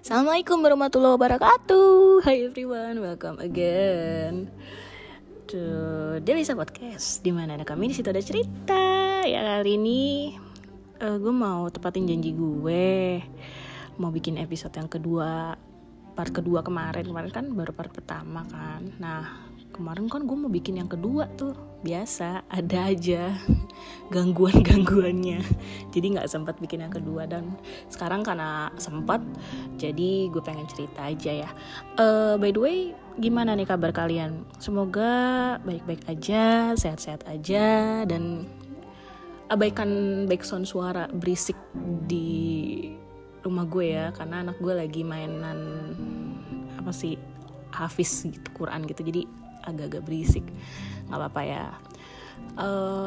Assalamualaikum warahmatullahi wabarakatuh. Hi everyone, welcome again to Delisa Podcast. Dimana ada kami, disitu ada cerita. Ya kali ini gue mau tepatin janji gue. Mau bikin episode yang kedua. Part kedua kemarin kan baru part pertama kan. Nah kemarin kan gue mau bikin yang kedua tuh. Biasa, ada aja gangguan-gangguannya. Jadi gak sempat bikin yang kedua. Dan sekarang karena sempat, jadi gue pengen cerita aja ya. By the way, gimana nih kabar kalian? Semoga baik-baik aja, sehat-sehat aja. Dan abaikan background suara berisik di rumah gue ya. Karena anak gue lagi mainan Hafiz gitu, Quran gitu. Jadi agak-agak berisik, nggak apa-apa ya.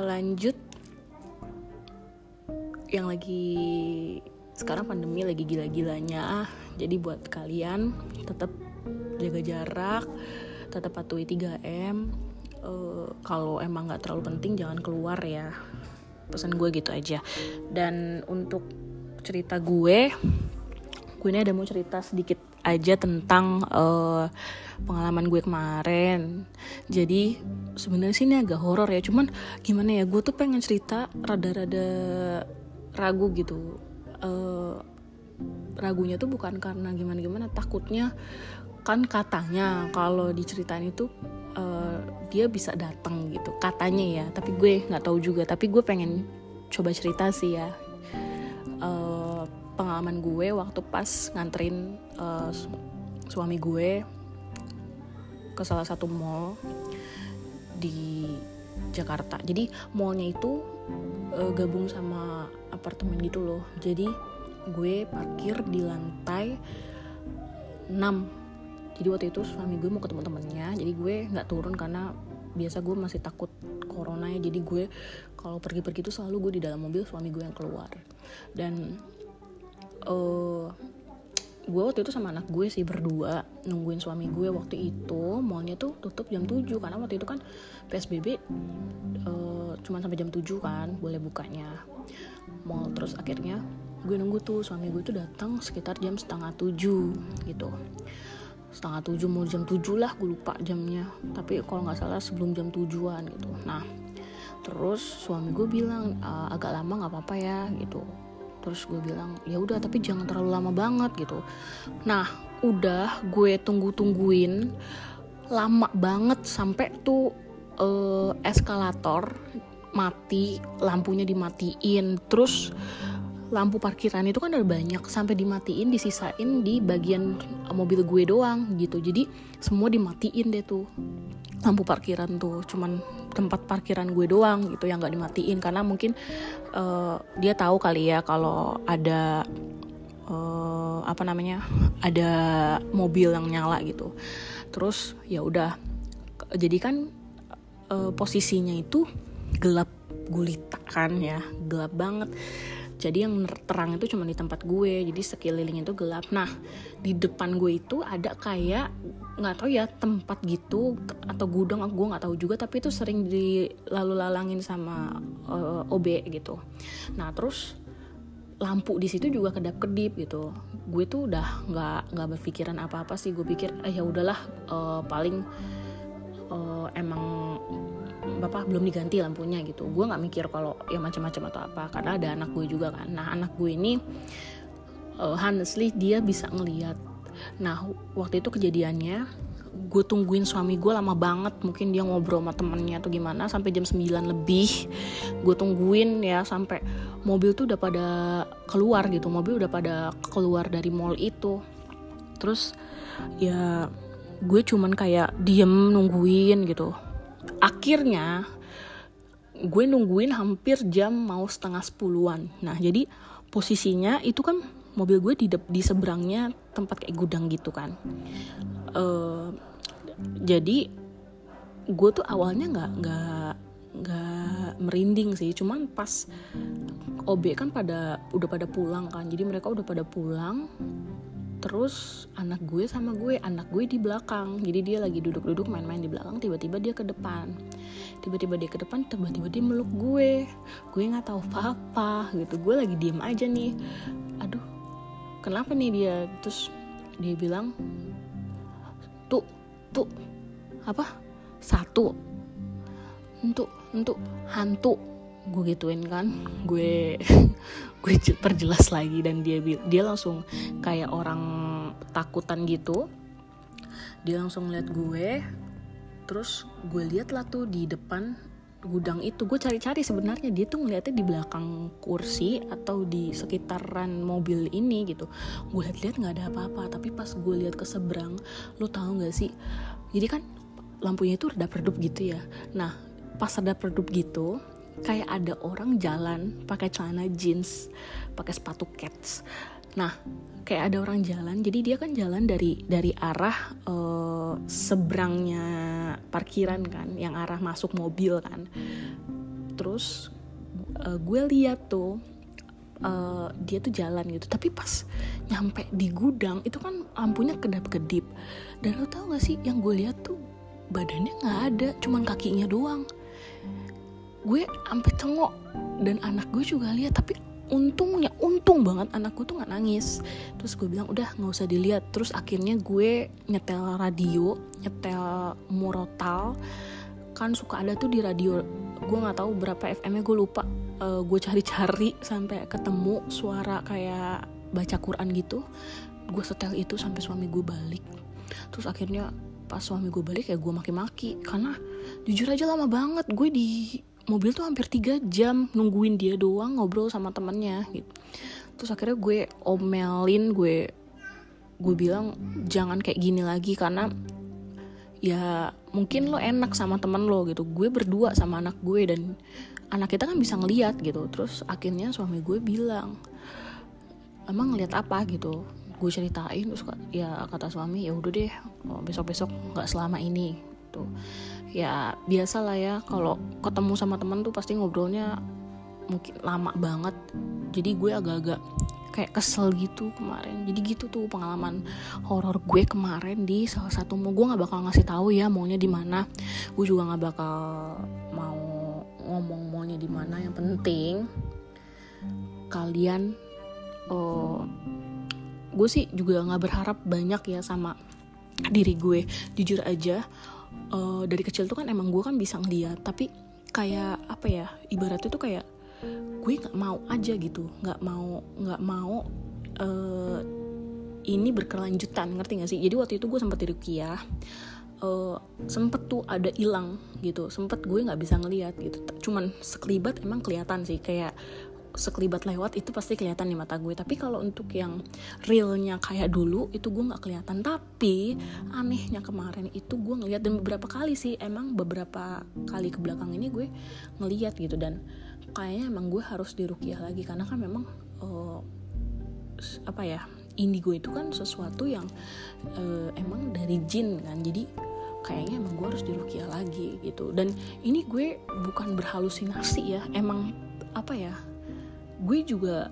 Lanjut, yang lagi sekarang pandemi lagi gila-gilanya, jadi buat kalian tetap jaga jarak, tetap patuhi 3M. Kalau emang nggak terlalu penting jangan keluar ya, pesan gue gitu aja. Dan untuk cerita gue ini ada mau cerita sedikit aja tentang pengalaman gue kemarin. Jadi sebenarnya sih ini agak horor ya, cuman gimana ya, gue tuh pengen cerita rada-rada ragu gitu. Ragunya tuh bukan karena gimana-gimana, takutnya kan katanya kalau diceritain itu dia bisa datang gitu katanya ya, tapi gue nggak tahu juga. Tapi gue pengen coba cerita sih ya. Pengalaman gue waktu pas nganterin suami gue ke salah satu mall di Jakarta. Jadi mallnya itu gabung sama apartemen gitu loh. Jadi gue parkir di lantai 6. Jadi waktu itu suami gue mau ketemu temennya, jadi gue gak turun karena biasa gue masih takut corona ya. Jadi gue kalau pergi-pergi itu selalu gue di dalam mobil, suami gue yang keluar. Dan gue waktu itu sama anak gue sih berdua nungguin suami gue. Waktu itu mallnya tuh tutup jam 7 karena waktu itu kan PSBB cuman sampai jam 7 kan boleh bukanya mall. Terus akhirnya gue nunggu tuh, suami gue tuh datang sekitar jam 6:30 gitu, 6:30 mau jam 7 lah, gue lupa jamnya, tapi kalau gak salah sebelum jam 7-an gitu. Nah terus suami gue bilang agak lama gak apa-apa ya gitu. Terus gue bilang, ya udah tapi jangan terlalu lama banget gitu. Nah, udah gue tungguin lama banget sampai tuh eskalator mati, lampunya dimatiin. Terus lampu parkiran itu kan ada banyak, sampai dimatiin, disisain di bagian mobil gue doang gitu. Jadi semua dimatiin deh tuh. Lampu parkiran tuh cuman tempat parkiran gue doang gitu yang nggak dimatiin, karena mungkin dia tahu kali ya kalau ada ada mobil yang nyala gitu. Terus ya udah, jadi kan posisinya itu gelap gulita kan ya, gelap banget. Jadi yang terang itu cuma di tempat gue, jadi sekeliling itu gelap. Nah di depan gue itu ada kayak nggak tahu ya tempat gitu atau gudang, gue nggak tahu juga, tapi itu sering dilalu-lalangin sama OB gitu. Nah terus lampu di situ juga kedap-kedip gitu. Gue tuh udah nggak berpikiran apa-apa sih. Gue pikir ya udahlah paling emang bapak belum diganti lampunya gitu. Gue nggak mikir kalau ya macam-macam atau apa, karena ada anak gue juga kan. Nah anak gue ini honestly dia bisa ngelihat. Nah waktu itu kejadiannya gue tungguin suami gue lama banget, mungkin dia ngobrol sama temennya atau gimana, sampai jam 9 lebih gue tungguin ya, sampai mobil tuh udah pada keluar gitu, mobil udah pada keluar dari mall itu. Terus ya gue cuman kayak diem nungguin gitu. Akhirnya gue nungguin hampir jam mau 9:30-an. Nah jadi posisinya itu kan mobil gue di seberangnya tempat kayak gudang gitu kan. Jadi gue tuh awalnya nggak merinding sih, cuman pas OB kan udah pada pulang kan, jadi mereka udah pada pulang. Terus anak gue di belakang, jadi dia lagi duduk-duduk main-main di belakang, tiba-tiba dia ke depan, tiba-tiba dia meluk gue nggak tahu apa-apa gitu, gue lagi diem aja nih, aduh kenapa nih dia. Terus dia bilang, tuh apa? Satu, untuk hantu. Gue gituin kan, gue perjelas lagi, dan dia langsung kayak orang takutan gitu. Dia langsung lihat gue, terus gue lihat lah tuh di depan gudang itu. Gue cari-cari sebenarnya, dia tuh ngeliatnya di belakang kursi atau di sekitaran mobil ini gitu. Gue lihat nggak ada apa-apa, tapi pas gue lihat ke seberang, lo tahu nggak sih? Jadi kan lampunya itu redup-redup gitu ya. Nah pas redup-redup gitu, kayak ada orang jalan pakai celana jeans, pakai sepatu kets. Nah, kayak ada orang jalan. Jadi dia kan jalan dari arah seberangnya parkiran kan, yang arah masuk mobil kan. Terus gue lihat tuh dia tuh jalan gitu. Tapi pas nyampe di gudang itu kan lampunya kedap-kedip. Dan lo tau gak sih, yang gue lihat tuh badannya nggak ada, cuman kakinya doang. Gue ampe cengok, dan anak gue juga lihat, tapi untung banget anak gue tuh nggak nangis. Terus gue bilang udah nggak usah dilihat. Terus akhirnya gue nyetel radio, nyetel murotal kan, suka ada tuh di radio. Gue nggak tahu berapa FM-nya, gue lupa. Gue cari-cari sampai ketemu suara kayak baca Quran gitu. Gue setel itu sampai suami gue balik. Terus akhirnya pas suami gue balik ya gue maki-maki, karena jujur aja lama banget gue di mobil tuh, hampir 3 jam nungguin dia doang ngobrol sama temennya gitu. Terus akhirnya gue omelin, gue bilang jangan kayak gini lagi, karena ya mungkin lo enak sama temen lo gitu, gue berdua sama anak gue, dan anak kita kan bisa ngeliat gitu. Terus akhirnya suami gue bilang emang ngeliat apa gitu. Gue ceritain, terus ya kata suami ya udah deh, besok-besok nggak selama ini tuh. Ya biasalah ya, kalau ketemu sama teman tuh pasti ngobrolnya mungkin lama banget. Jadi gue agak-agak kayak kesel gitu kemarin. Jadi gitu tuh pengalaman horor gue kemarin di salah satu mall. Gue nggak bakal ngasih tahu ya mallnya di mana. Gue juga nggak bakal mau ngomong mallnya di mana. Yang penting kalian, gue sih juga nggak berharap banyak ya sama diri gue. Jujur aja. Dari kecil tuh kan emang gue kan bisa ngeliat, tapi kayak apa ya, ibaratnya tuh kayak gue nggak mau aja gitu, nggak mau ini berkelanjutan, ngerti nggak sih? Jadi waktu itu gue sempat di Rukiah, sempet tuh ada hilang gitu, sempet gue nggak bisa ngeliat gitu, cuman sekelibat emang kelihatan sih, kayak sekelibat lewat itu pasti kelihatan di mata gue. Tapi kalau untuk yang realnya kayak dulu itu gue nggak kelihatan. Tapi anehnya kemarin itu gue ngelihat, dan beberapa kali sih, emang beberapa kali ke belakang ini gue ngelihat gitu. Dan kayaknya emang gue harus diruqyah lagi, karena kan memang apa ya, indigo itu kan sesuatu yang emang dari jin kan. Jadi kayaknya emang gue harus diruqyah lagi gitu. Dan ini gue bukan berhalusinasi ya, emang apa ya, gue juga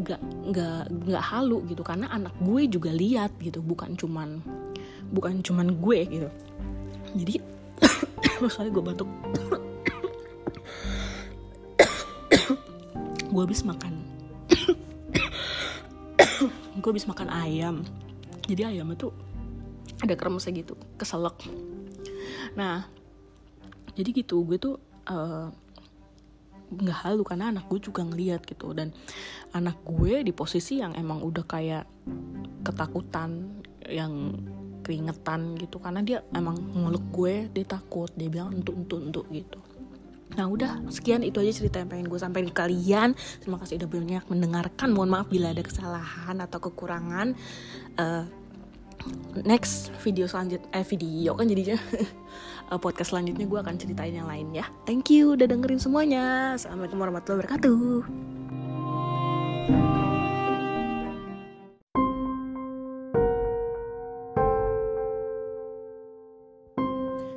nggak halu gitu, karena anak gue juga lihat gitu, bukan cuman gue gitu. Jadi maksudnya gue batuk. gue habis makan ayam, jadi ayamnya tuh ada kremesnya gitu, keselak. Nah jadi gitu, gue tuh nggak halu karena anak gue juga ngelihat gitu. Dan anak gue di posisi yang emang udah kayak ketakutan, yang keringetan gitu, karena dia emang ngeluk gue, dia takut, dia bilang entuk gitu. Nah udah, sekian itu aja cerita yang pengen gue sampaikan ke kalian. Terima kasih udah banyak mendengarkan, mohon maaf bila ada kesalahan atau kekurangan. Next video selanjutnya, video kan jadinya podcast selanjutnya gue akan ceritain yang lain ya. Thank you udah dengerin semuanya. Assalamualaikum warahmatullahi wabarakatuh.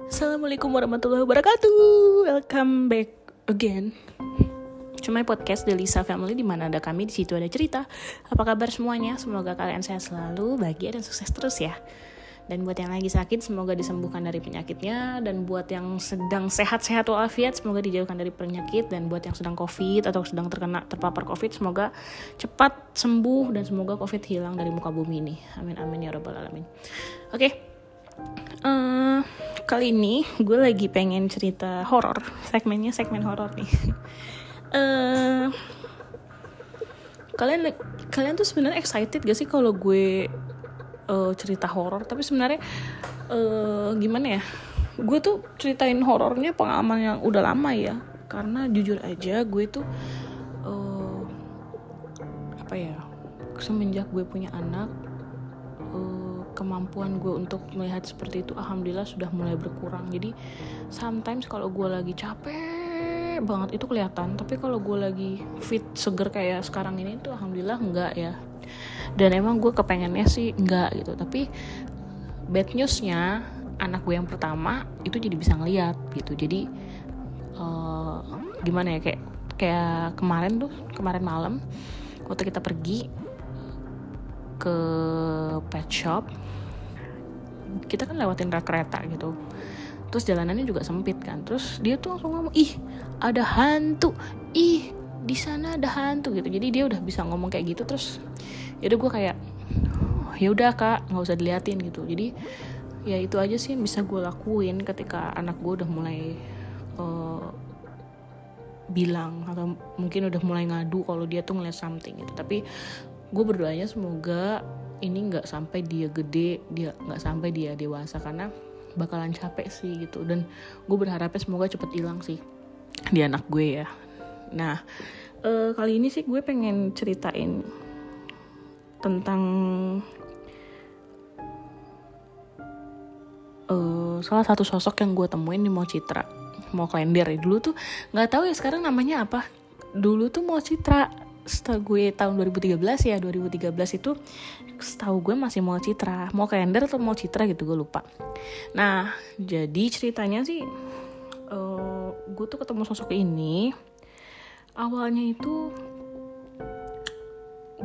Assalamualaikum warahmatullahi wabarakatuh. Welcome back again to my podcast Delisa Family, di mana ada kami, di situ ada cerita. Apa kabar semuanya? Semoga kalian sehat selalu, bahagia dan sukses terus ya. Dan buat yang lagi sakit, semoga disembuhkan dari penyakitnya. Dan buat yang sedang sehat-sehat walafiat, semoga dijauhkan dari penyakit. Dan buat yang sedang COVID atau sedang terpapar COVID, semoga cepat sembuh. Dan semoga COVID hilang dari muka bumi ini. Amin ya rabbal alamin. Oke. Kali ini gue lagi pengen cerita horor. Segmennya segmen horor nih. Kalian tuh sebenarnya excited gak sih kalau gue cerita horor? Tapi sebenarnya gimana ya, gue tuh ceritain horornya pengalaman yang udah lama ya, karena jujur aja gue tuh semenjak gue punya anak, kemampuan gue untuk melihat seperti itu alhamdulillah sudah mulai berkurang. Jadi sometimes kalau gue lagi capek banget itu kelihatan, tapi kalau gue lagi fit seger kayak sekarang ini tuh alhamdulillah enggak ya. Dan emang gue kepengennya sih enggak gitu, tapi bad newsnya anak gue yang pertama itu jadi bisa ngeliat gitu. Jadi gimana ya, kayak kemarin malam waktu kita pergi ke pet shop, kita kan lewatin rel kereta gitu, terus jalanannya juga sempit kan, terus dia tuh langsung ngomong, ih ada hantu, ih di sana ada hantu gitu. Jadi dia udah bisa ngomong kayak gitu. Terus ya udah gue kayak, ya udah kak nggak usah diliatin gitu. Jadi ya itu aja sih yang bisa gue lakuin ketika anak gue udah mulai bilang atau mungkin udah mulai ngadu kalau dia tuh ngeliat something gitu. Tapi gue berdoanya semoga ini nggak sampai dia gede, dia nggak sampai dia dewasa, karena bakalan capek sih gitu. Dan gue berharapnya semoga cepet hilang sih di anak gue ya. Nah, kali ini sih gue pengen ceritain tentang salah satu sosok yang gue temuin di Mochitra, Mall Klender. Dulu tuh nggak tahu ya sekarang namanya apa. Dulu tuh Mochitra, setahu gue tahun 2013 ya, 2013 itu setahu gue masih Mochitra, Mall Klender atau Mochitra gitu gue lupa. Nah, jadi ceritanya sih gue tuh ketemu sosok ini. Awalnya itu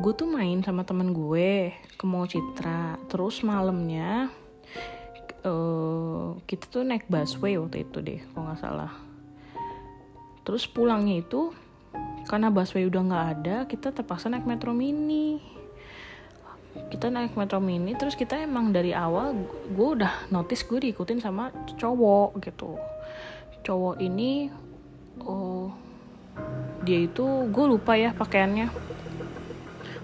gue tuh main sama temen gue ke Mall Citra. Terus malamnya kita tuh naik busway waktu itu deh kalau gak salah. Terus pulangnya itu karena busway udah gak ada, kita terpaksa naik metro mini. Kita naik metro mini, terus kita emang dari awal gue udah notice gue diikutin sama cowok gitu. Cowok ini dia itu, gue lupa ya pakaiannya,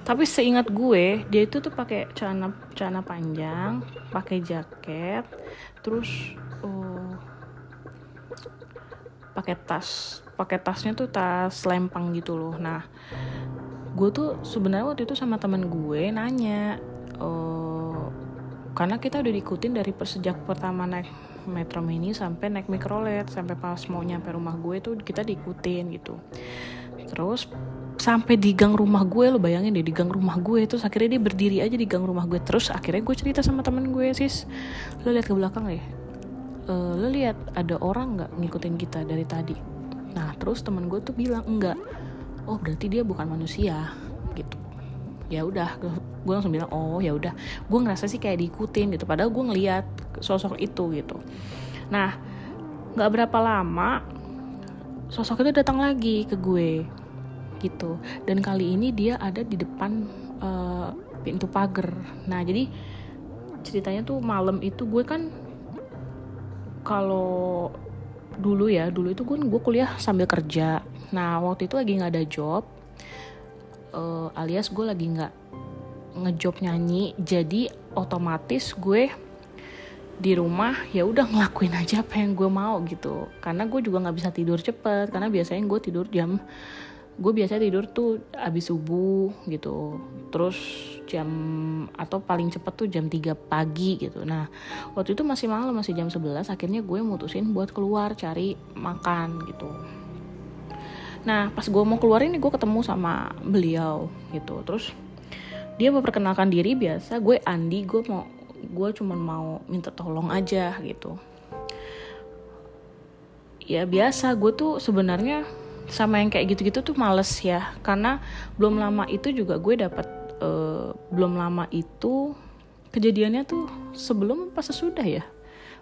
tapi seingat gue dia itu tuh pakai celana panjang, pakai jaket, terus pakai tas, tasnya tuh tas lempang gitu loh. Nah, gue tuh sebenarnya waktu itu sama teman gue nanya, karena kita udah diikutin dari sejak pertama naik metro mini sampai naik mikrolet, sampai pas mau nyampe rumah gue tuh kita diikutin gitu. Terus sampai di gang rumah gue, lo bayangin deh, di gang rumah gue. Terus akhirnya dia berdiri aja di gang rumah gue. Terus akhirnya gue cerita sama temen gue, sis lo lihat ke belakang deh, lo lihat ada orang nggak ngikutin kita dari tadi. Nah terus temen gue tuh bilang enggak, oh berarti dia bukan manusia gitu. Ya udah, gue langsung bilang oh ya udah, gue ngerasa sih kayak diikutin gitu, padahal gue ngeliat sosok itu gitu. Nah nggak berapa lama sosok itu datang lagi ke gue gitu, dan kali ini dia ada di depan pintu pagar. Nah jadi ceritanya tuh malam itu gue kan, kalau dulu itu gue kuliah sambil kerja. Nah waktu itu lagi nggak ada job, alias gue lagi nggak ngejob nyanyi, jadi otomatis gue di rumah ya udah ngelakuin aja apa yang gue mau gitu. Karena gue juga nggak bisa tidur cepet, karena biasanya gue biasanya tidur tuh abis subuh gitu, terus jam atau paling cepet tuh jam 3 pagi gitu. Nah waktu itu masih malam, masih jam 11, akhirnya gue mutusin buat keluar cari makan gitu. Nah pas gue mau keluar ini gue ketemu sama beliau gitu. Terus dia memperkenalkan diri biasa, gue Andi, gue cuma mau minta tolong aja gitu. Ya biasa, gue tuh sebenarnya sama yang kayak gitu-gitu tuh males ya, karena belum lama itu juga gue dapet belum lama itu kejadiannya tuh sebelum apa sesudah ya?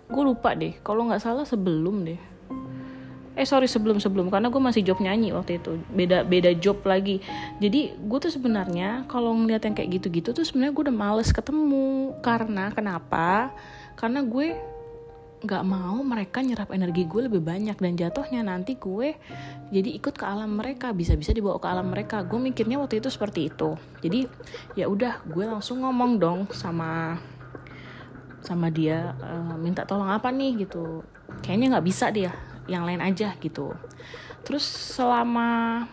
Gue lupa deh, kalau nggak salah sebelum deh. Sebelum karena gue masih job nyanyi waktu itu, beda job lagi. Jadi gue tuh sebenarnya kalau ngeliat yang kayak gitu-gitu tuh sebenarnya gue udah males ketemu. Karena kenapa? Karena gue nggak mau mereka nyerap energi gue lebih banyak, dan jatuhnya nanti gue jadi ikut ke alam mereka, bisa-bisa dibawa ke alam mereka. Gue mikirnya waktu itu seperti itu. Jadi ya udah, gue langsung ngomong dong sama dia, minta tolong apa nih gitu. Kayaknya nggak bisa dia, yang lain aja gitu. Terus selama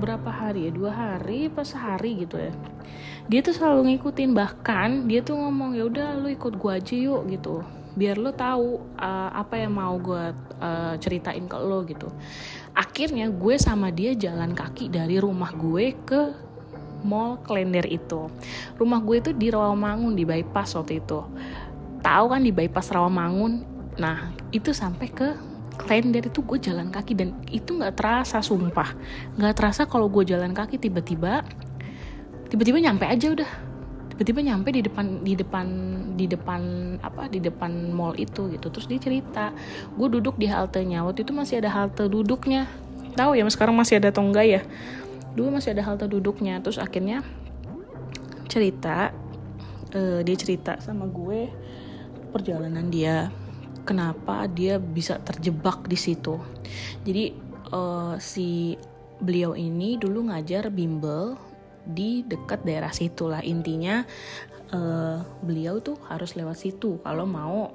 berapa hari ya, 2 hari pas sehari gitu ya, dia tuh selalu ngikutin. Bahkan dia tuh ngomong, ya udah lu ikut gue aja yuk gitu, biar lu tahu apa yang mau gue ceritain ke lo gitu. Akhirnya gue sama dia jalan kaki dari rumah gue ke Mall Klender itu. Rumah gue itu di Rawamangun, di bypass waktu itu. Tahu kan di bypass Rawamangun? Nah itu sampai ke Klender itu gue jalan kaki, dan itu nggak terasa, sumpah nggak terasa kalau gue jalan kaki. Tiba-tiba nyampe aja udah, tiba-tiba nyampe di depan mall itu gitu. Terus dia cerita, gue duduk di haltenya. Waktu itu masih ada halte duduknya, tahu ya, sekarang masih ada atau enggak ya, dulu masih ada halte duduknya. Terus akhirnya dia cerita sama gue perjalanan dia, kenapa dia bisa terjebak di situ. Jadi si beliau ini dulu ngajar bimbel di dekat daerah situ lah. Intinya beliau tuh harus lewat situ kalau mau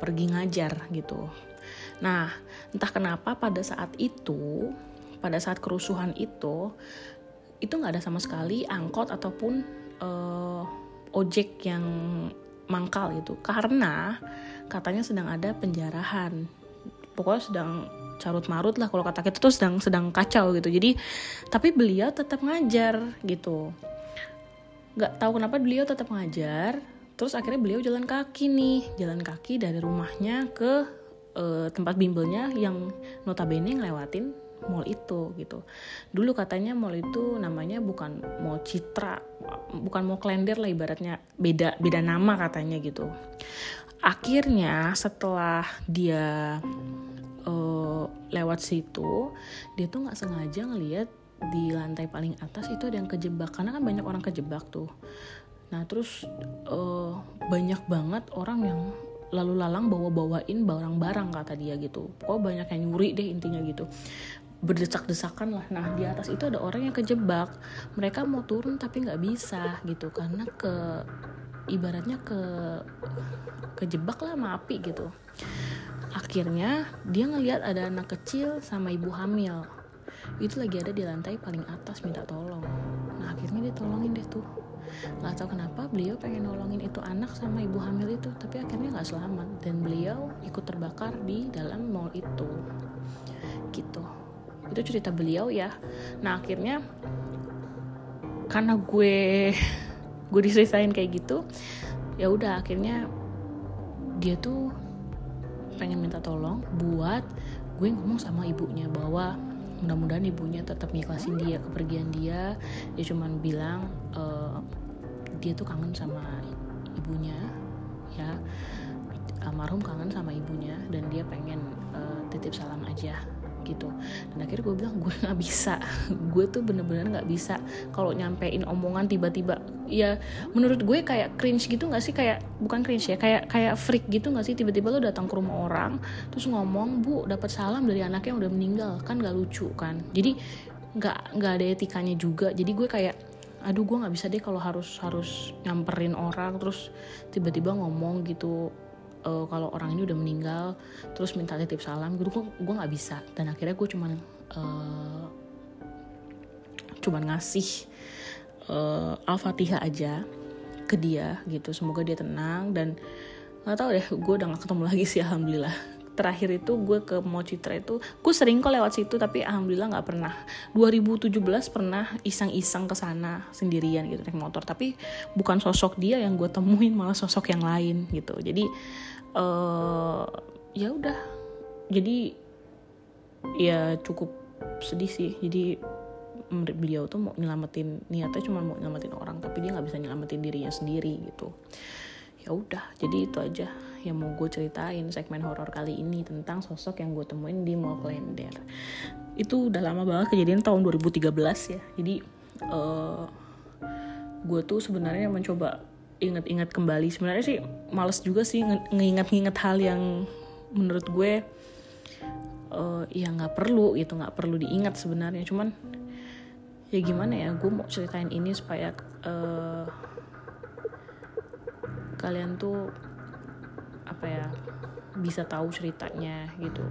pergi ngajar gitu. Nah entah kenapa pada saat kerusuhan itu nggak ada sama sekali angkot ataupun ojek yang mangkal gitu, karena katanya sedang ada penjarahan, pokoknya sedang carut marut lah kalau kata kita tuh sedang kacau gitu. Jadi tapi beliau tetap ngajar gitu, nggak tahu kenapa beliau tetap ngajar. Terus akhirnya beliau jalan kaki dari rumahnya ke tempat bimbelnya yang notabene ngelewatin mall itu gitu. Dulu katanya mall itu namanya bukan Mall Citra, bukan Mall Klender lah ibaratnya, beda nama katanya gitu. Akhirnya setelah dia lewat situ, dia tuh nggak sengaja ngeliat di lantai paling atas itu ada yang kejebak, karena kan banyak orang kejebak tuh. Nah terus banyak banget orang yang lalu lalang bawa-bawain barang-barang kata dia gitu. Pokoknya banyak yang nyuri deh intinya gitu, berdesak-desakan lah. Nah di atas itu ada orang yang kejebak, mereka mau turun tapi nggak bisa gitu, karena kejebak lah sama api gitu. Akhirnya dia ngelihat ada anak kecil sama ibu hamil itu lagi ada di lantai paling atas minta tolong. Nah akhirnya dia tolongin deh tuh, nggak tahu kenapa beliau pengen nolongin itu anak sama ibu hamil itu, tapi akhirnya nggak selamat dan beliau ikut terbakar di dalam mall itu gitu. Itu cerita beliau ya. Nah akhirnya karena gue diseritain kayak gitu, ya udah akhirnya dia tuh pengen minta tolong buat gue ngomong sama ibunya bahwa mudah-mudahan ibunya tetap ngikhlasin dia kepergian dia. Dia cuman bilang dia tuh kangen sama ibunya ya, almarhum kangen sama ibunya, dan dia pengen titip salam aja gitu. Dan akhirnya gue bilang gue nggak bisa, gue tuh bener-bener nggak bisa kalau nyampein omongan tiba-tiba. Ya menurut gue kayak cringe gitu nggak sih, kayak bukan cringe ya, kayak freak gitu nggak sih, tiba-tiba lo datang ke rumah orang terus ngomong, bu dapat salam dari anaknya yang udah meninggal, kan nggak lucu kan. Jadi nggak ada etikanya juga. Jadi gue kayak aduh gue nggak bisa deh kalau harus nyamperin orang terus tiba-tiba ngomong gitu. Kalau orang ini udah meninggal terus minta titip salam, gue nggak bisa. Dan akhirnya gue cuman ngasih Al-Fatihah aja ke dia gitu, semoga dia tenang. Dan nggak tahu deh, gue udah nggak ketemu lagi sih alhamdulillah. Terakhir itu gue ke Mochitra itu, gue sering kok lewat situ tapi alhamdulillah nggak pernah. 2017 pernah iseng-iseng kesana sendirian gitu naik motor, tapi bukan sosok dia yang gue temuin, malah sosok yang lain gitu. Jadi ya udah, jadi ya cukup sedih sih. Jadi beliau tuh mau nyelamatin, niatnya cuma mau nyelamatin orang, tapi dia nggak bisa nyelamatin dirinya sendiri gitu. Ya udah, jadi itu aja yang mau gue ceritain segmen horor kali ini tentang sosok yang gue temuin di Mall Klender. Itu udah lama banget kejadian, tahun 2013 ya. Jadi gue tuh sebenarnya mencoba ingat-ingat kembali. Sebenarnya sih males juga sih nginget-nginget hal yang menurut gue ya nggak perlu gitu, nggak perlu diingat sebenarnya. Cuman ya gimana ya, gue mau ceritain ini supaya kalian tuh apa ya, bisa tahu ceritanya gitu,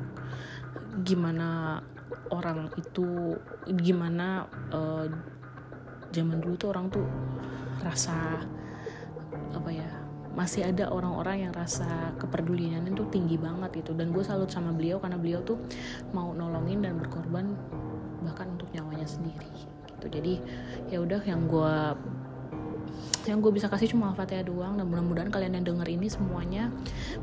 gimana orang itu, gimana zaman dulu tuh orang tuh rasa apa ya, masih ada orang-orang yang rasa kepeduliannya tuh tinggi banget gitu. Dan gue salut sama beliau karena beliau tuh mau nolongin dan berkorban bahkan untuk nyawanya sendiri gitu. Jadi ya udah, yang gue bisa kasih cuma Al-Fatihah doang, dan mudah-mudahan kalian yang denger ini semuanya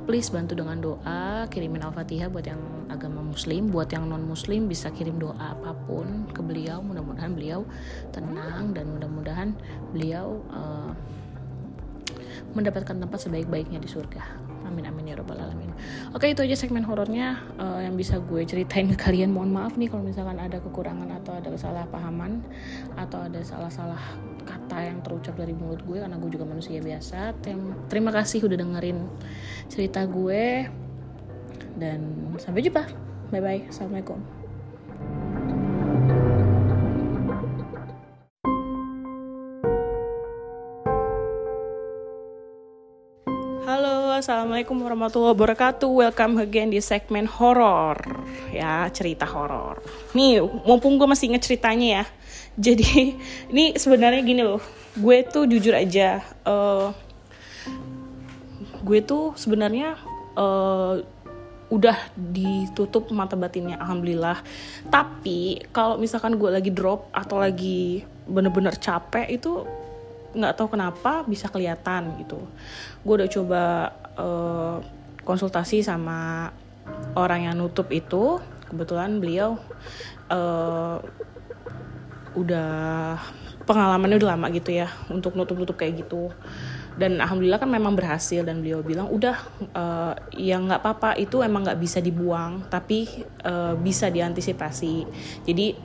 please bantu dengan doa, kirimin Al-Fatihah buat yang agama muslim, buat yang non muslim bisa kirim doa apapun ke beliau, mudah-mudahan beliau tenang dan mudah-mudahan beliau mendapatkan tempat sebaik-baiknya di surga. Amin amin ya rabbal alamin. Oke, itu aja segmen horornya yang bisa gue ceritain ke kalian. Mohon maaf nih kalau misalkan ada kekurangan atau ada kesalahpahaman atau ada salah-salah kata yang terucap dari mulut gue, karena gue juga manusia biasa. Terima kasih udah dengerin cerita gue dan sampai jumpa. Bye bye. Assalamualaikum. Assalamualaikum warahmatullahi wabarakatuh. Welcome again di segmen horor. Ya, cerita horor. Nih, mumpung gue masih inget ceritanya ya. Jadi, ini sebenarnya gini loh. Gue tuh jujur aja, gue tuh sebenarnya udah ditutup mata batinnya, alhamdulillah. Tapi kalau misalkan gue lagi drop atau lagi bener-bener capek, itu nggak tahu kenapa bisa kelihatan gitu. Gue udah coba konsultasi sama orang yang nutup itu, kebetulan beliau udah pengalamannya udah lama gitu ya untuk nutup-nutup kayak gitu, dan alhamdulillah kan memang berhasil. Dan beliau bilang udah yang nggak apa-apa itu emang nggak bisa dibuang, tapi bisa diantisipasi. Jadi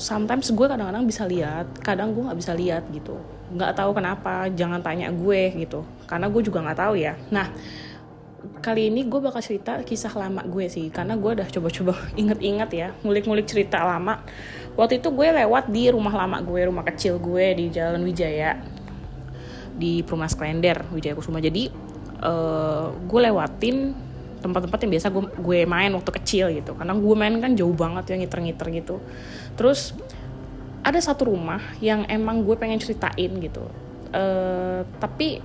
sometimes gue kadang-kadang bisa lihat, kadang gue nggak bisa lihat gitu, nggak tahu kenapa. Jangan tanya gue gitu, karena gue juga nggak tahu ya. Nah, kali ini gue bakal cerita kisah lama gue sih, karena gue udah coba-coba inget-inget ya, ngulik-ngulik cerita lama. Waktu itu gue lewat di rumah lama gue, rumah kecil gue di Jalan Wijaya, di Perumahan Klender, Wijaya Kusuma. Jadi gue lewatin tempat-tempat yang biasa gue main waktu kecil gitu, karena gue main kan jauh banget ya, ngiter-ngiter gitu. Terus ada satu rumah yang emang gue pengen ceritain gitu, tapi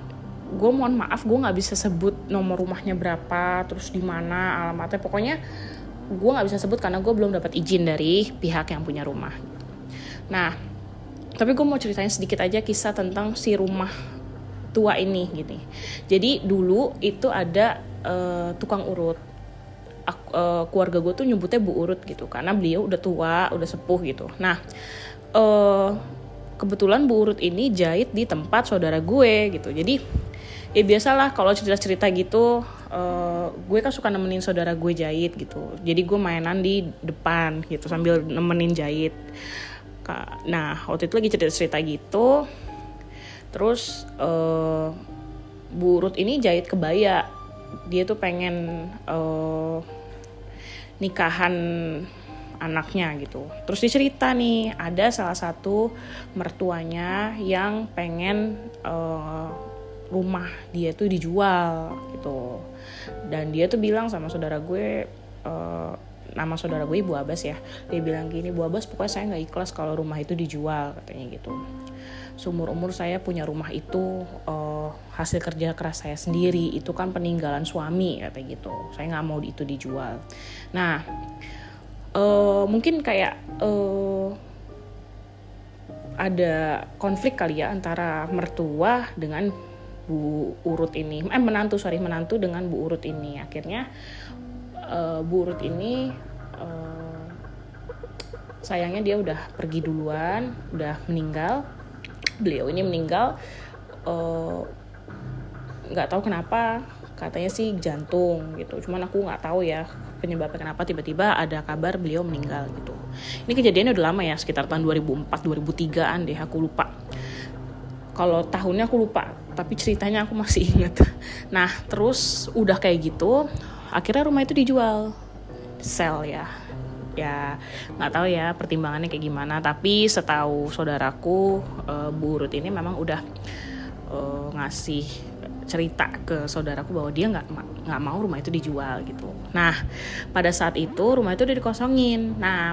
gue mohon maaf gue nggak bisa sebut nomor rumahnya berapa, terus di mana alamatnya, pokoknya gue nggak bisa sebut karena gue belum dapat izin dari pihak yang punya rumah. Nah, tapi gue mau ceritain sedikit aja kisah tentang si rumah tua ini gitu. Jadi dulu itu ada tukang urut. Keluarga gue tuh nyebutnya Bu Urut gitu, karena beliau udah tua, udah sepuh gitu. Nah, kebetulan Bu Urut ini jahit di tempat saudara gue gitu. Jadi ya biasalah kalau cerita-cerita gitu, gue kan suka nemenin saudara gue jahit gitu. Jadi gue mainan di depan gitu sambil nemenin jahit. Nah, waktu itu lagi cerita-cerita gitu. Terus Bu Urut ini jahit kebaya. Dia tuh pengen nikahan anaknya gitu. Terus dicerita nih, ada salah satu mertuanya yang pengen rumah dia tuh dijual gitu. Dan dia tuh bilang sama saudara gue, nama saudara gue Ibu Abbas ya. Dia bilang gini, Bu Abbas pokoknya saya gak ikhlas kalau rumah itu dijual katanya gitu. Seumur-umur saya punya rumah itu hasil kerja keras saya sendiri. Itu kan peninggalan suami, kata gitu. Saya nggak mau itu dijual. Nah, mungkin kayak ada konflik kali ya antara mertua dengan Bu Urut ini. Menantu dengan Bu Urut ini. Akhirnya Bu Urut ini sayangnya dia udah pergi duluan, udah meninggal. Beliau ini meninggal, nggak tahu kenapa, katanya sih jantung gitu. Cuman aku nggak tahu ya penyebabnya kenapa tiba-tiba ada kabar beliau meninggal gitu. Ini kejadiannya udah lama ya, sekitar tahun 2004-2003an deh, aku lupa. Kalau tahunnya aku lupa, tapi ceritanya aku masih ingat. Nah, terus udah kayak gitu, akhirnya rumah itu dijual, sell ya. Ya nggak tahu ya pertimbangannya kayak gimana, tapi setahu saudaraku Bu Ruth ini memang udah ngasih cerita ke saudaraku bahwa dia nggak mau rumah itu dijual gitu. Nah pada saat itu rumah itu udah dikosongin. Nah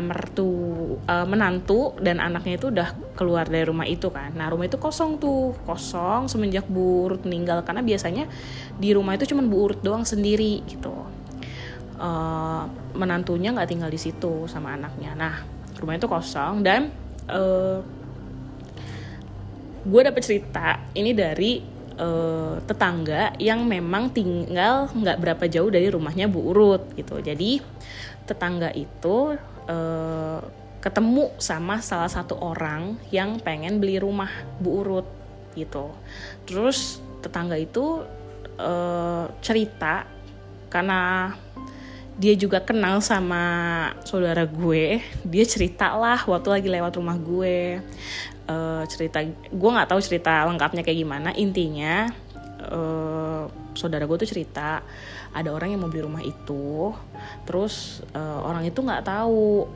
menantu dan anaknya itu udah keluar dari rumah itu kan. Nah rumah itu kosong semenjak Bu Ruth meninggal, karena biasanya di rumah itu cuma Bu Ruth doang sendiri gitu. Menantunya nggak tinggal di situ sama anaknya. Nah rumah itu kosong dan gue dapet cerita ini dari tetangga yang memang tinggal nggak berapa jauh dari rumahnya Bu Ruth gitu. Jadi tetangga itu ketemu sama salah satu orang yang pengen beli rumah Bu Ruth gitu. Terus tetangga itu cerita, karena dia juga kenal sama saudara gue, dia cerita lah waktu lagi lewat rumah gue. Gue nggak tahu cerita lengkapnya kayak gimana. Intinya saudara gue tuh cerita ada orang yang mau beli rumah itu. Terus orang itu nggak tahu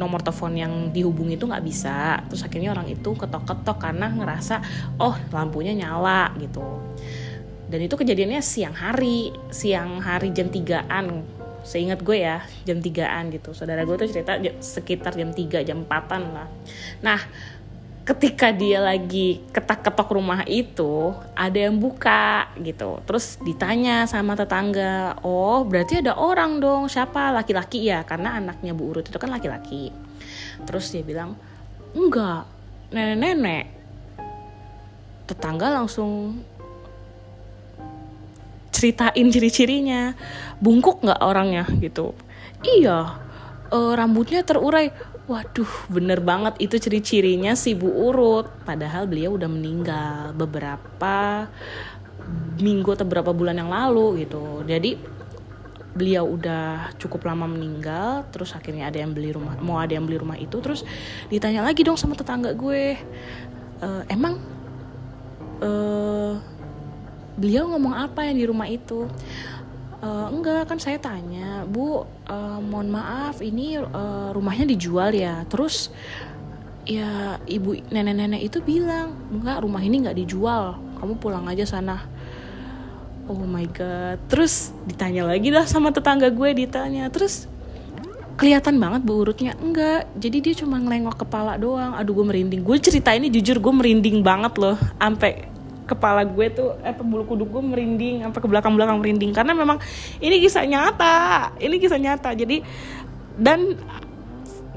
nomor telepon yang dihubungi itu nggak bisa. Terus akhirnya orang itu ketok-ketok karena ngerasa lampunya nyala gitu. Dan itu kejadiannya siang hari jam 3-an. Seingat gue ya, jam 3-an gitu. Saudara gue tuh cerita sekitar jam 3, jam 4-an lah. Nah, ketika dia lagi ketak-ketok rumah itu, ada yang buka gitu. Terus ditanya sama tetangga, oh berarti ada orang dong, siapa? Laki-laki ya, karena anaknya Bu Ruth itu kan laki-laki. Terus dia bilang, enggak, nenek-nenek. Tetangga langsung ceritain ciri-cirinya. Bungkuk nggak orangnya gitu? Iya, rambutnya terurai. Waduh, bener banget itu ciri-cirinya si Bu Ruth. Padahal beliau udah meninggal beberapa minggu atau beberapa bulan yang lalu gitu. Jadi beliau udah cukup lama meninggal. Terus akhirnya ada yang beli rumah itu. Terus ditanya lagi dong sama tetangga gue, emang beliau ngomong apa yang di rumah itu? Enggak, kan saya tanya, Bu, mohon maaf, ini rumahnya dijual ya? Terus ya ibu nenek-nenek itu bilang, enggak, rumah ini nggak dijual, kamu pulang aja sana. Oh my god. Terus ditanya lagi dah sama tetangga gue, ditanya terus kelihatan banget Bu Ruth-nya, enggak, jadi dia cuma ngelengok kepala doang. Aduh, gue merinding. Gue cerita ini jujur gue merinding banget loh, sampai kepala gue tuh bulu kuduk gue merinding, sampai ke belakang-belakang merinding, karena memang ini kisah nyata. Jadi dan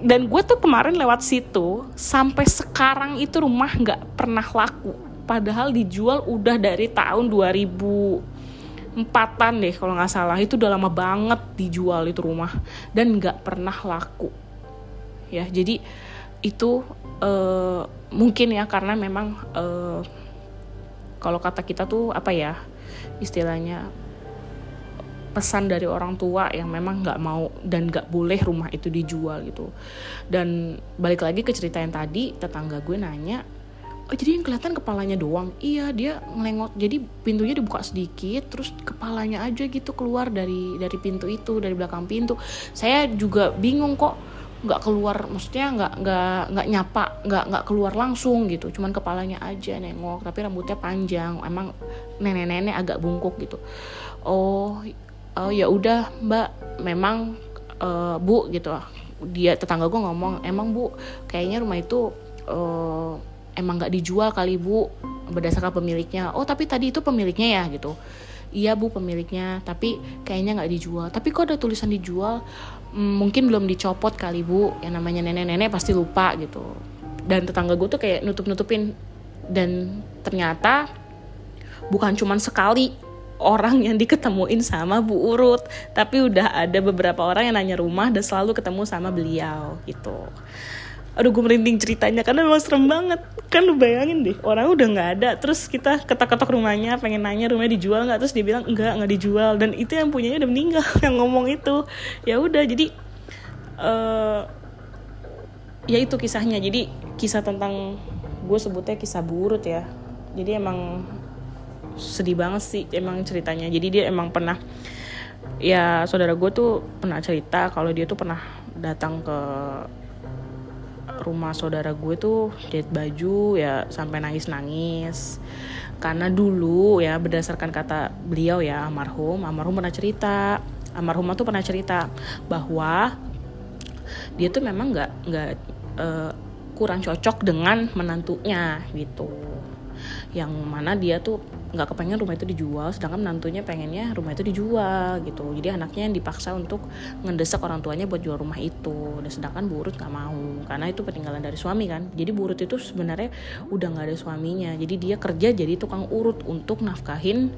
gue tuh kemarin lewat situ, sampai sekarang itu rumah nggak pernah laku, padahal dijual udah dari tahun 2004-an deh kalau nggak salah. Itu udah lama banget dijual itu rumah dan nggak pernah laku ya. Jadi itu mungkin ya karena memang kalau kata kita tuh apa ya istilahnya, pesan dari orang tua yang memang nggak mau dan nggak boleh rumah itu dijual gitu. Dan balik lagi ke cerita yang tadi, tetangga gue nanya, oh jadi yang kelihatan kepalanya doang? Iya, dia ngelengot, jadi pintunya dibuka sedikit terus kepalanya aja gitu keluar dari pintu itu, dari belakang pintu. Saya juga bingung kok nggak keluar, maksudnya nggak nyapa, nggak keluar langsung gitu, cuman kepalanya aja nengok. Tapi rambutnya panjang, emang nenek-nenek agak bungkuk gitu. Oh ya udah Mbak, memang Bu gitu. Dia tetangga gue ngomong, emang Bu, kayaknya rumah itu emang nggak dijual kali Bu, berdasarkan pemiliknya. Oh tapi tadi itu pemiliknya ya gitu? Iya Bu, pemiliknya, tapi kayaknya nggak dijual. Tapi kok ada tulisan dijual? Mungkin belum dicopot kali Bu, yang namanya nenek-nenek pasti lupa gitu. Dan tetangga gue tuh kayak nutup-nutupin. Dan ternyata bukan cuman sekali orang yang diketemuin sama Bu Urut, tapi udah ada beberapa orang yang nanya rumah dan selalu ketemu sama beliau gitu. Aduh, gue merinding ceritanya karena memang serem banget. Kan lu bayangin deh, orang udah gak ada, terus kita ketok-ketok rumahnya, pengen nanya rumahnya dijual gak, terus dia bilang enggak dijual. Dan itu yang punyanya udah meninggal, yang ngomong itu. Ya udah, jadi ya itu kisahnya. Jadi kisah tentang, gue sebutnya kisah burut ya. Jadi emang sedih banget sih emang ceritanya. Jadi dia emang pernah, ya saudara gue tuh pernah cerita kalau dia tuh pernah datang ke rumah saudara gue tuh jahit baju ya sampai nangis-nangis. Karena dulu ya, berdasarkan kata beliau ya, almarhum pernah cerita, almarhumah tuh pernah cerita bahwa dia tuh memang nggak kurang cocok dengan menantunya gitu. Yang mana dia tuh nggak kepengen rumah itu dijual, sedangkan menantunya pengennya rumah itu dijual gitu. Jadi anaknya yang dipaksa untuk ngedesak orang tuanya buat jual rumah itu, dan sedangkan Bu Urut nggak mau karena itu peninggalan dari suami kan. Jadi Bu Urut itu sebenarnya udah nggak ada suaminya, jadi dia kerja jadi tukang urut untuk nafkahin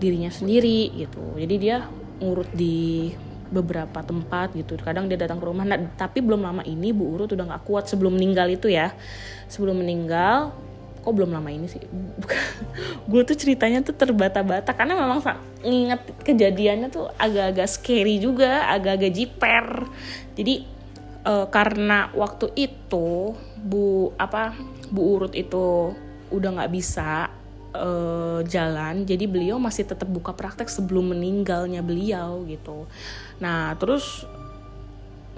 dirinya sendiri gitu. Jadi dia ngurut di beberapa tempat gitu, kadang dia datang ke rumah. Nah, tapi belum lama ini Bu Urut udah nggak kuat sebelum meninggal itu ya, sebelum meninggal. Kok belum lama ini sih? Gue tuh ceritanya tuh terbata-bata karena memang nginget kejadiannya tuh agak-agak scary juga, agak-agak jiper. Jadi karena waktu itu Bu Urut itu udah nggak bisa jalan, jadi beliau masih tetap buka praktek sebelum meninggalnya beliau gitu. Nah terus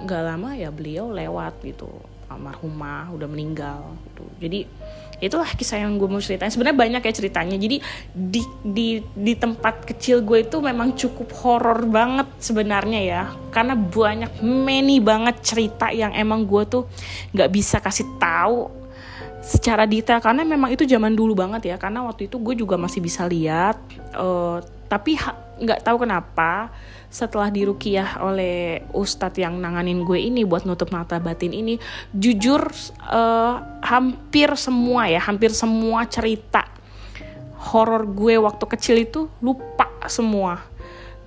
nggak lama ya beliau lewat gitu, almarhumah udah meninggal gitu. Jadi itulah kisah yang gue mau ceritain. Sebenarnya banyak ya ceritanya. Jadi di tempat kecil gue itu memang cukup horor banget sebenarnya ya, karena banyak banget cerita yang emang gue tuh nggak bisa kasih tahu secara detail karena memang itu zaman dulu banget ya. Karena waktu itu gue juga masih bisa lihat, tapi nggak tahu kenapa setelah diruqyah oleh ustadz yang nanganin gue ini buat nutup mata batin ini, jujur hampir semua cerita horor gue waktu kecil itu lupa semua.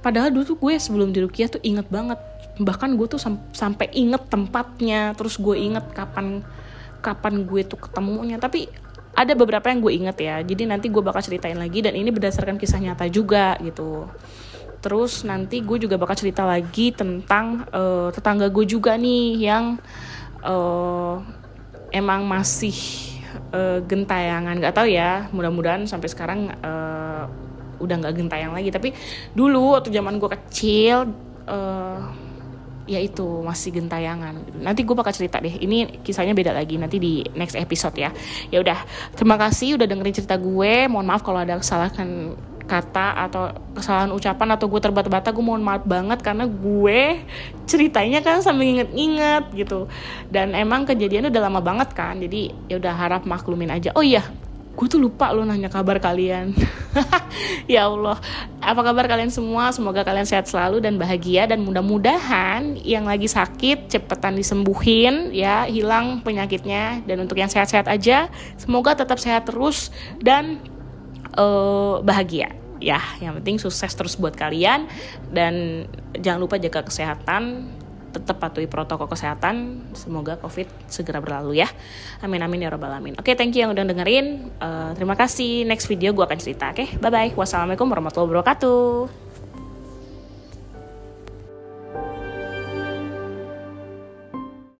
Padahal dulu tuh gue sebelum diruqyah tuh inget banget, bahkan gue tuh sampai inget tempatnya, terus gue inget kapan gue tuh ketemunya. Tapi ada beberapa yang gue inget ya, jadi nanti gue bakal ceritain lagi, dan ini berdasarkan kisah nyata juga gitu. Terus nanti gue juga bakal cerita lagi tentang tetangga gue juga nih yang emang masih gentayangan. Gak tau ya, mudah-mudahan sampai sekarang udah gak gentayang lagi. Tapi dulu waktu zaman gue kecil ya itu masih gentayangan. Nanti gue bakal cerita deh, ini kisahnya beda lagi nanti di next episode ya. Ya udah, terima kasih udah dengerin cerita gue. Mohon maaf kalau ada kesalahan kata atau kesalahan ucapan atau gue terbata-bata, gue mohon maaf banget karena gue ceritanya kan sambil inget-inget gitu, dan emang kejadiannya udah lama banget kan, jadi ya udah harap maklumin aja. Oh iya, gue tuh lupa lo nanya kabar kalian. Ya Allah, apa kabar kalian semua? Semoga kalian sehat selalu dan bahagia, dan mudah-mudahan yang lagi sakit cepetan disembuhin ya, hilang penyakitnya. Dan untuk yang sehat-sehat aja, semoga tetap sehat terus dan bahagia ya. Yang penting sukses terus buat kalian, dan jangan lupa jaga kesehatan, tetap patuhi protokol kesehatan. Semoga COVID segera berlalu ya. Amin ya rabbal alamin. Oke, thank you yang udah dengerin. Terima kasih. Next video gue akan cerita. Oke, bye bye. Wassalamualaikum warahmatullahi wabarakatuh.